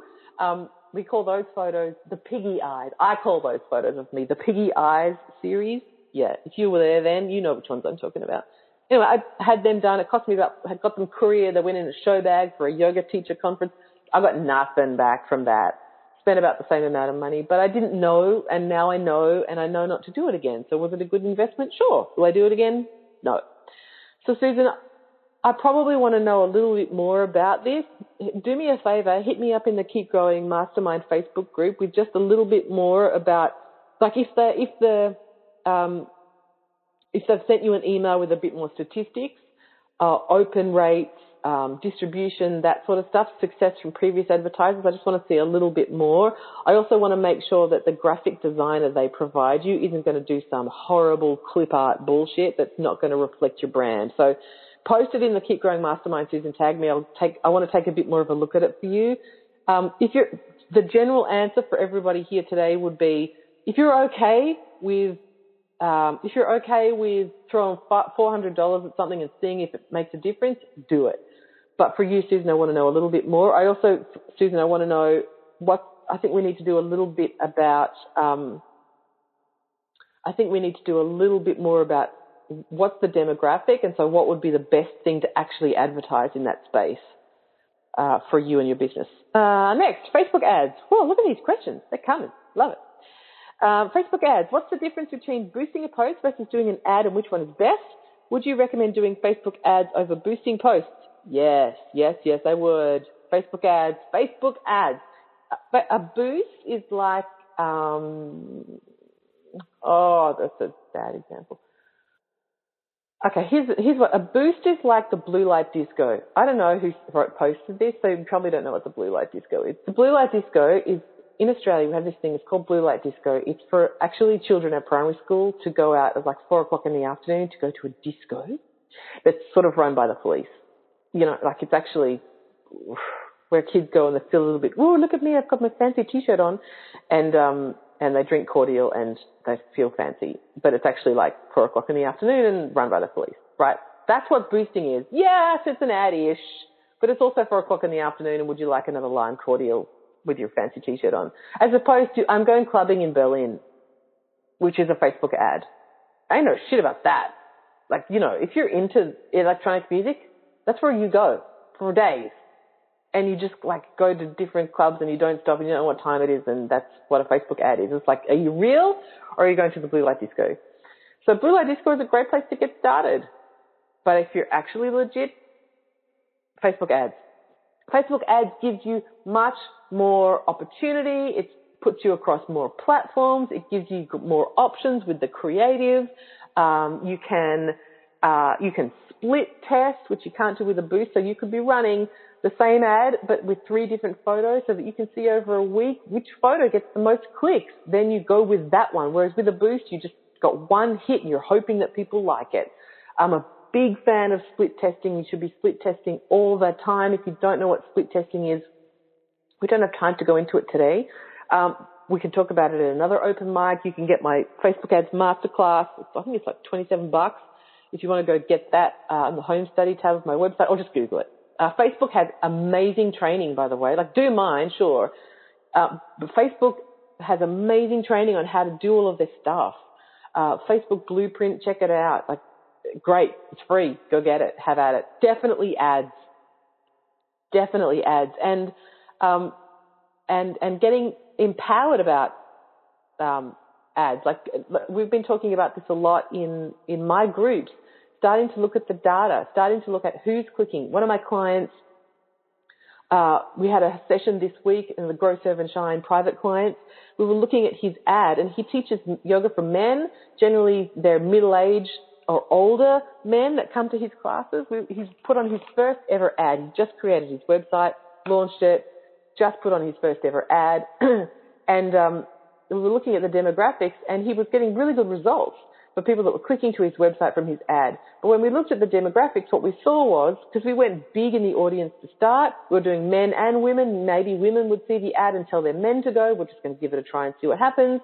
We call those photos the piggy eyes. I call those photos of me the piggy eyes series. Yeah, if you were there then, you know which ones I'm talking about. Anyway, I had them done. It cost me about, I got them couriered. They went in a show bag for a yoga teacher conference. I got nothing back from that. Spent about the same amount of money, but I didn't know, and now I know, and I know not to do it again. So was it a good investment? Sure. Will I do it again? No. So Susan, I probably want to know a little bit more about this. Do me a favor, hit me up in the Keep Growing Mastermind Facebook group with just a little bit more about, like, if they've sent you an email with a bit more statistics, open rates, distribution, that sort of stuff, success from previous advertisers. I just want to see a little bit more. I also want to make sure that the graphic designer they provide you isn't going to do some horrible clip art bullshit that's not going to reflect your brand. So post it in the Keep Growing Mastermind, Susan, tag me. I want to take a bit more of a look at it for you. The general answer for everybody here today would be, if you're okay with throwing $400 at something and seeing if it makes a difference, do it. But for you, Susan, I want to know a little bit more. I also, Susan, I want to know I think we need to do a little bit more about what's the demographic, and so what would be the best thing to actually advertise in that space for you and your business. Next, Facebook ads. Whoa, look at these questions. They're coming. Love it. Facebook ads. What's the difference between boosting a post versus doing an ad, and which one is best? Would you recommend doing Facebook ads over boosting posts? Yes, I would. Facebook ads. But a boost is like, that's a bad example. Okay, here's what a boost is like. The blue light disco. I don't know who posted this, so you probably don't know what the blue light disco is. The blue light disco is, in Australia, we have this thing. It's called blue light disco. It's for actually children at primary school to go out at like 4:00 in the afternoon to go to a disco that's sort of run by the police. You know, like, it's actually where kids go and they feel a little bit, oh, look at me, I've got my fancy T-shirt on. And they drink cordial and they feel fancy. But it's actually like 4:00 in the afternoon and run by the police, right? That's what boosting is. Yes, it's an ad-ish, but it's also 4:00 in the afternoon and would you like another lime cordial with your fancy T-shirt on? As opposed to, I'm going clubbing in Berlin, which is a Facebook ad. I know shit about that. Like, you know, if you're into electronic music, that's where you go for days, and you just like go to different clubs and you don't stop and you don't know what time it is, and that's what a Facebook ad is. It's like, are you real or are you going to the blue light disco? So blue light disco is a great place to get started. But if you're actually legit, Facebook ads. Facebook ads gives you much more opportunity. It puts you across more platforms. It gives you more options with the creative. You can split test, which you can't do with a boost. So you could be running the same ad, but with 3 different photos so that you can see over a week which photo gets the most clicks. Then you go with that one. Whereas with a boost, you just got one hit and you're hoping that people like it. I'm a big fan of split testing. You should be split testing all the time. If you don't know what split testing is, we don't have time to go into it today. We can talk about it at another open mic. You can get my Facebook ads masterclass. I think it's like $27 if you want to go get that on the home study tab of my website, or just Google it. Facebook has amazing training, by the way. Like, do mine, sure. But Facebook has amazing training on how to do all of this stuff. Facebook Blueprint, check it out. Like, great. It's free. Go get it. Have at it. Definitely ads. Definitely ads. And getting empowered about ads. Like, we've been talking about this a lot in my groups, starting to look at the data, starting to look at who's clicking. One of my clients, we had a session this week in the Grow, Serve and Shine private clients. We were looking at his ad, and he teaches yoga for men. Generally, they're middle-aged or older men that come to his classes. He's put on his first ever ad. He just created his website, launched it, just put on his first ever ad. And we were looking at the demographics, and he was getting really good results for people that were clicking to his website from his ad. But when we looked at the demographics, what we saw was, because we went big in the audience to start, we were doing men and women. Maybe women would see the ad and tell their men to go. We're just going to give it a try and see what happens.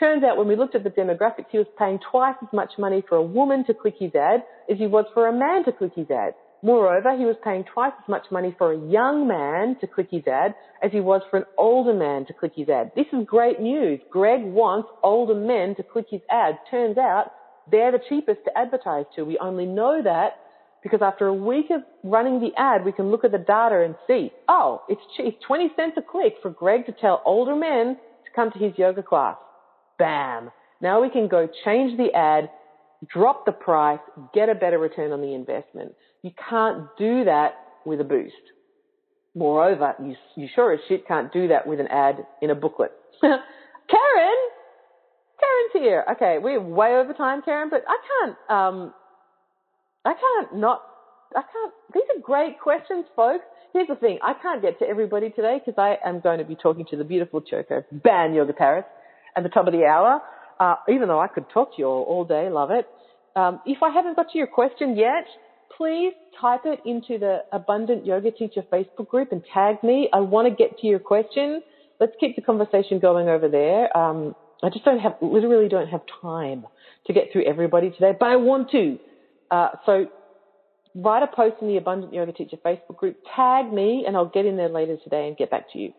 Turns out when we looked at the demographics, he was paying twice as much money for a woman to click his ad as he was for a man to click his ad. Moreover, he was paying twice as much money for a young man to click his ad as he was for an older man to click his ad. This is great news. Greg wants older men to click his ad. Turns out they're the cheapest to advertise to. We only know that because after a week of running the ad, we can look at the data and see, oh, it's cheap, 20 cents a click for Greg to tell older men to come to his yoga class. Bam. Now we can go change the ad, drop the price, get a better return on the investment. You can't do that with a boost. Moreover, you sure as shit can't do that with an ad in a booklet. Karen's here. Okay, we're way over time, Karen, but I can't. These are great questions, folks. Here's the thing. I can't get to everybody today because I am going to be talking to the beautiful Joker, Ban Yoga Paris, at the top of the hour. Even though I could talk to you all day, love it. If I haven't got to your question yet, please type it into the Abundant Yoga Teacher Facebook group and tag me. I want to get to your question. Let's keep the conversation going over there. I just literally don't have time to get through everybody today, but I want to. So write a post in the Abundant Yoga Teacher Facebook group, tag me, and I'll get in there later today and get back to you.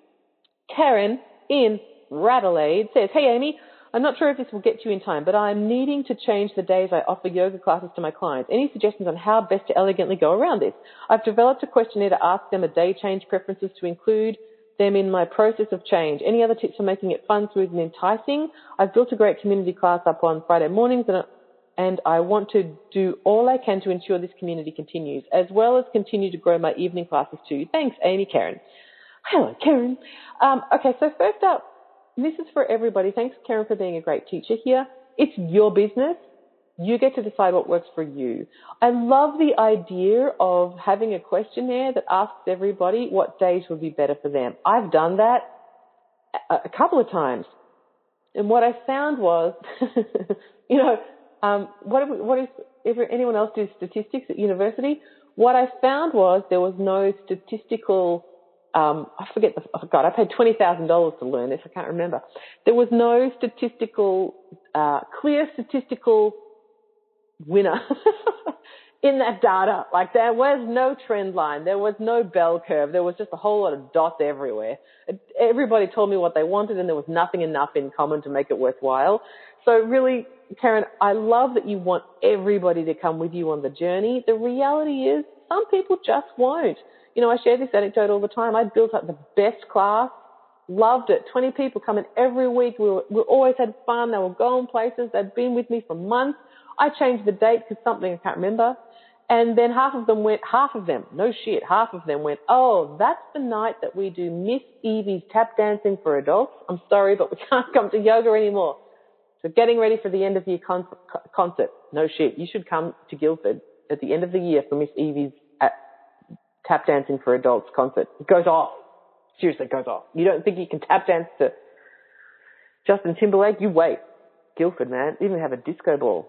Karen in Radelaide says, hey, Amy, I'm not sure if this will get you in time, but I'm needing to change the days I offer yoga classes to my clients. Any suggestions on how best to elegantly go around this? I've developed a questionnaire to ask them a day change preferences to include them in my process of change. Any other tips for making it fun, smooth, and enticing? I've built a great community class up on Friday mornings, and I want to do all I can to ensure this community continues, as well as continue to grow my evening classes too. Thanks, Amy. Karen. Hello, Karen. Okay, so first up, this is for everybody. Thanks, Karen, for being a great teacher here. It's your business. You get to decide what works for you. I love the idea of having a questionnaire that asks everybody what days would be better for them. I've done that a couple of times. And what I found was, if anyone else does statistics at university, what I found was there was no statistical I paid $20,000 to learn this. I can't remember. There was no clear statistical winner in that data. Like, there was no trend line. There was no bell curve. There was just a whole lot of dots everywhere. Everybody told me what they wanted, and there was nothing enough in common to make it worthwhile. So really, Karen, I love that you want everybody to come with you on the journey. The reality is some people just won't. I share this anecdote all the time. I built up the best class, loved it. 20 people coming every week. We always had fun. They were going places. They'd been with me for months. I changed the date because something I can't remember. And then half of them went, oh, that's the night that we do Miss Evie's tap dancing for adults. I'm sorry, but we can't come to yoga anymore. So getting ready for the end of year concert. No shit. You should come to Guildford. at the end of the year for Miss Evie's tap dancing for adults concert. It goes off. Seriously, it goes off. You don't think you can tap dance to Justin Timberlake? You wait. Guildford, man, even have a disco ball.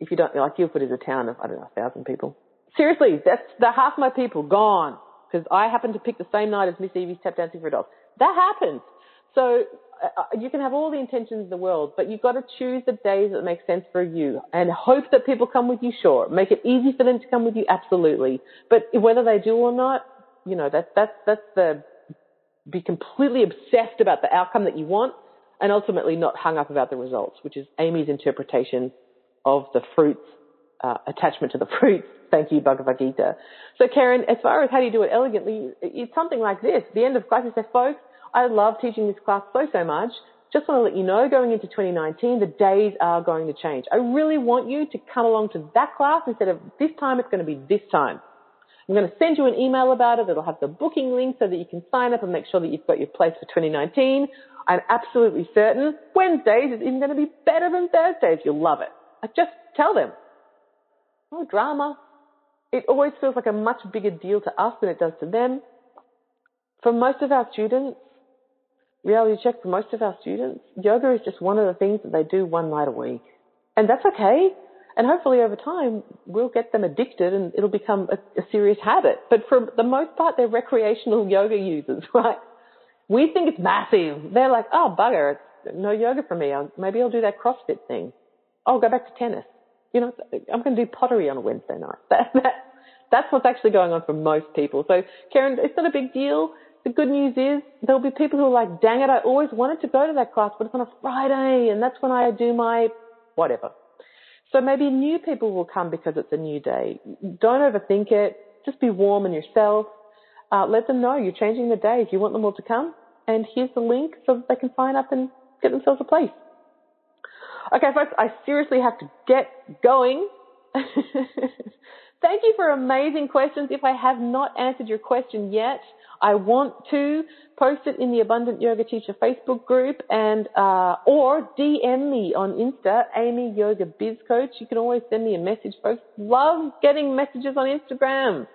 If you don't, like, Guildford is a town of, I don't know, 1,000 people. Seriously, that's the half my people gone because I happened to pick the same night as Miss Evie's tap dancing for adults. That happens. So you can have all the intentions in the world, but you've got to choose the days that make sense for you and hope that people come with you, sure. Make it easy for them to come with you, absolutely. But whether they do or not, you know, be completely obsessed about the outcome that you want and ultimately not hung up about the results, which is Amy's interpretation of the fruits, attachment to the fruits. Thank you, Bhagavad Gita. So, Karen, as far as how do you do it elegantly, it's something like this. At the end of class, you say, folks, I love teaching this class so much. Just want to let you know, going into 2019, the days are going to change. I really want you to come along to that class instead of this time. It's going to be this time. I'm going to send you an email about it that'll have the booking link so that you can sign up and make sure that you've got your place for 2019. I'm absolutely certain Wednesdays is even going to be better than Thursdays. You'll love it. I just tell them. No drama. It always feels like a much bigger deal to us than it does to them. For most of our students, reality check, for most of our students, yoga is just one of the things that they do one night a week. And that's okay. And hopefully over time, we'll get them addicted and it'll become a serious habit. But for the most part, they're recreational yoga users, right? We think it's massive. They're like, oh, bugger, it's no yoga for me. Maybe I'll do that CrossFit thing. I'll go back to tennis. You know, I'm going to do pottery on a Wednesday night. That's what's actually going on for most people. So, Karen, it's not a big deal. The good news is there'll be people who are like, dang it, I always wanted to go to that class, but it's on a Friday and that's when I do my whatever. So maybe new people will come because it's a new day. Don't overthink it. Just be warm in yourself. Let them know you're changing the days. You want them all to come. And here's the link so that they can sign up and get themselves a place. Okay, folks, I seriously have to get going. Thank you for amazing questions. If I have not answered your question yet, I want to post it in the Abundant Yoga Teacher Facebook group and or DM me on Insta, Amy Yoga Biz Coach. You can always send me a message, folks. Love getting messages on Instagram.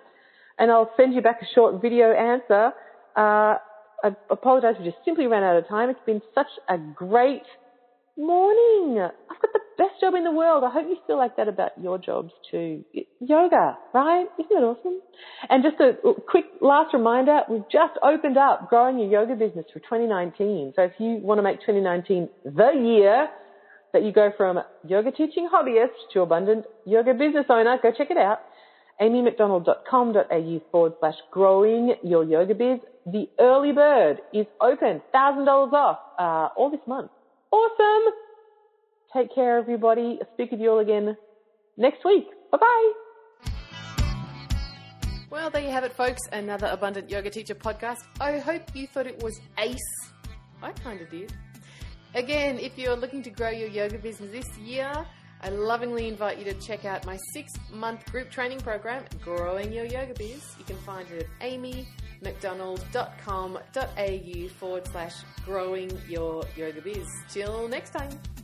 And I'll send you back a short video answer. I apologize, we just simply ran out of time. It's been such a great morning. I've got the best job in the world. I hope you feel like that about your jobs too. Yoga, right? Isn't that awesome? And just a quick last reminder, we've just opened up Growing Your Yoga Business for 2019. So if you want to make 2019 the year that you go from yoga teaching hobbyist to abundant yoga business owner, go check it out. AmyMcDonald.com.au/growing-your-yoga-biz. The early bird is open, $1,000 off all this month. Awesome. Take care, everybody. I'll speak with you all again next week. Bye-bye. Well, there you have it, folks. Another Abundant Yoga Teacher podcast. I hope you thought it was ace. I kind of did. Again, if you're looking to grow your yoga business this year, I lovingly invite you to check out my 6-month group training program, Growing Your Yoga Biz. You can find it at amymcdonald.com.au/growing-your-yoga-biz. Till next time.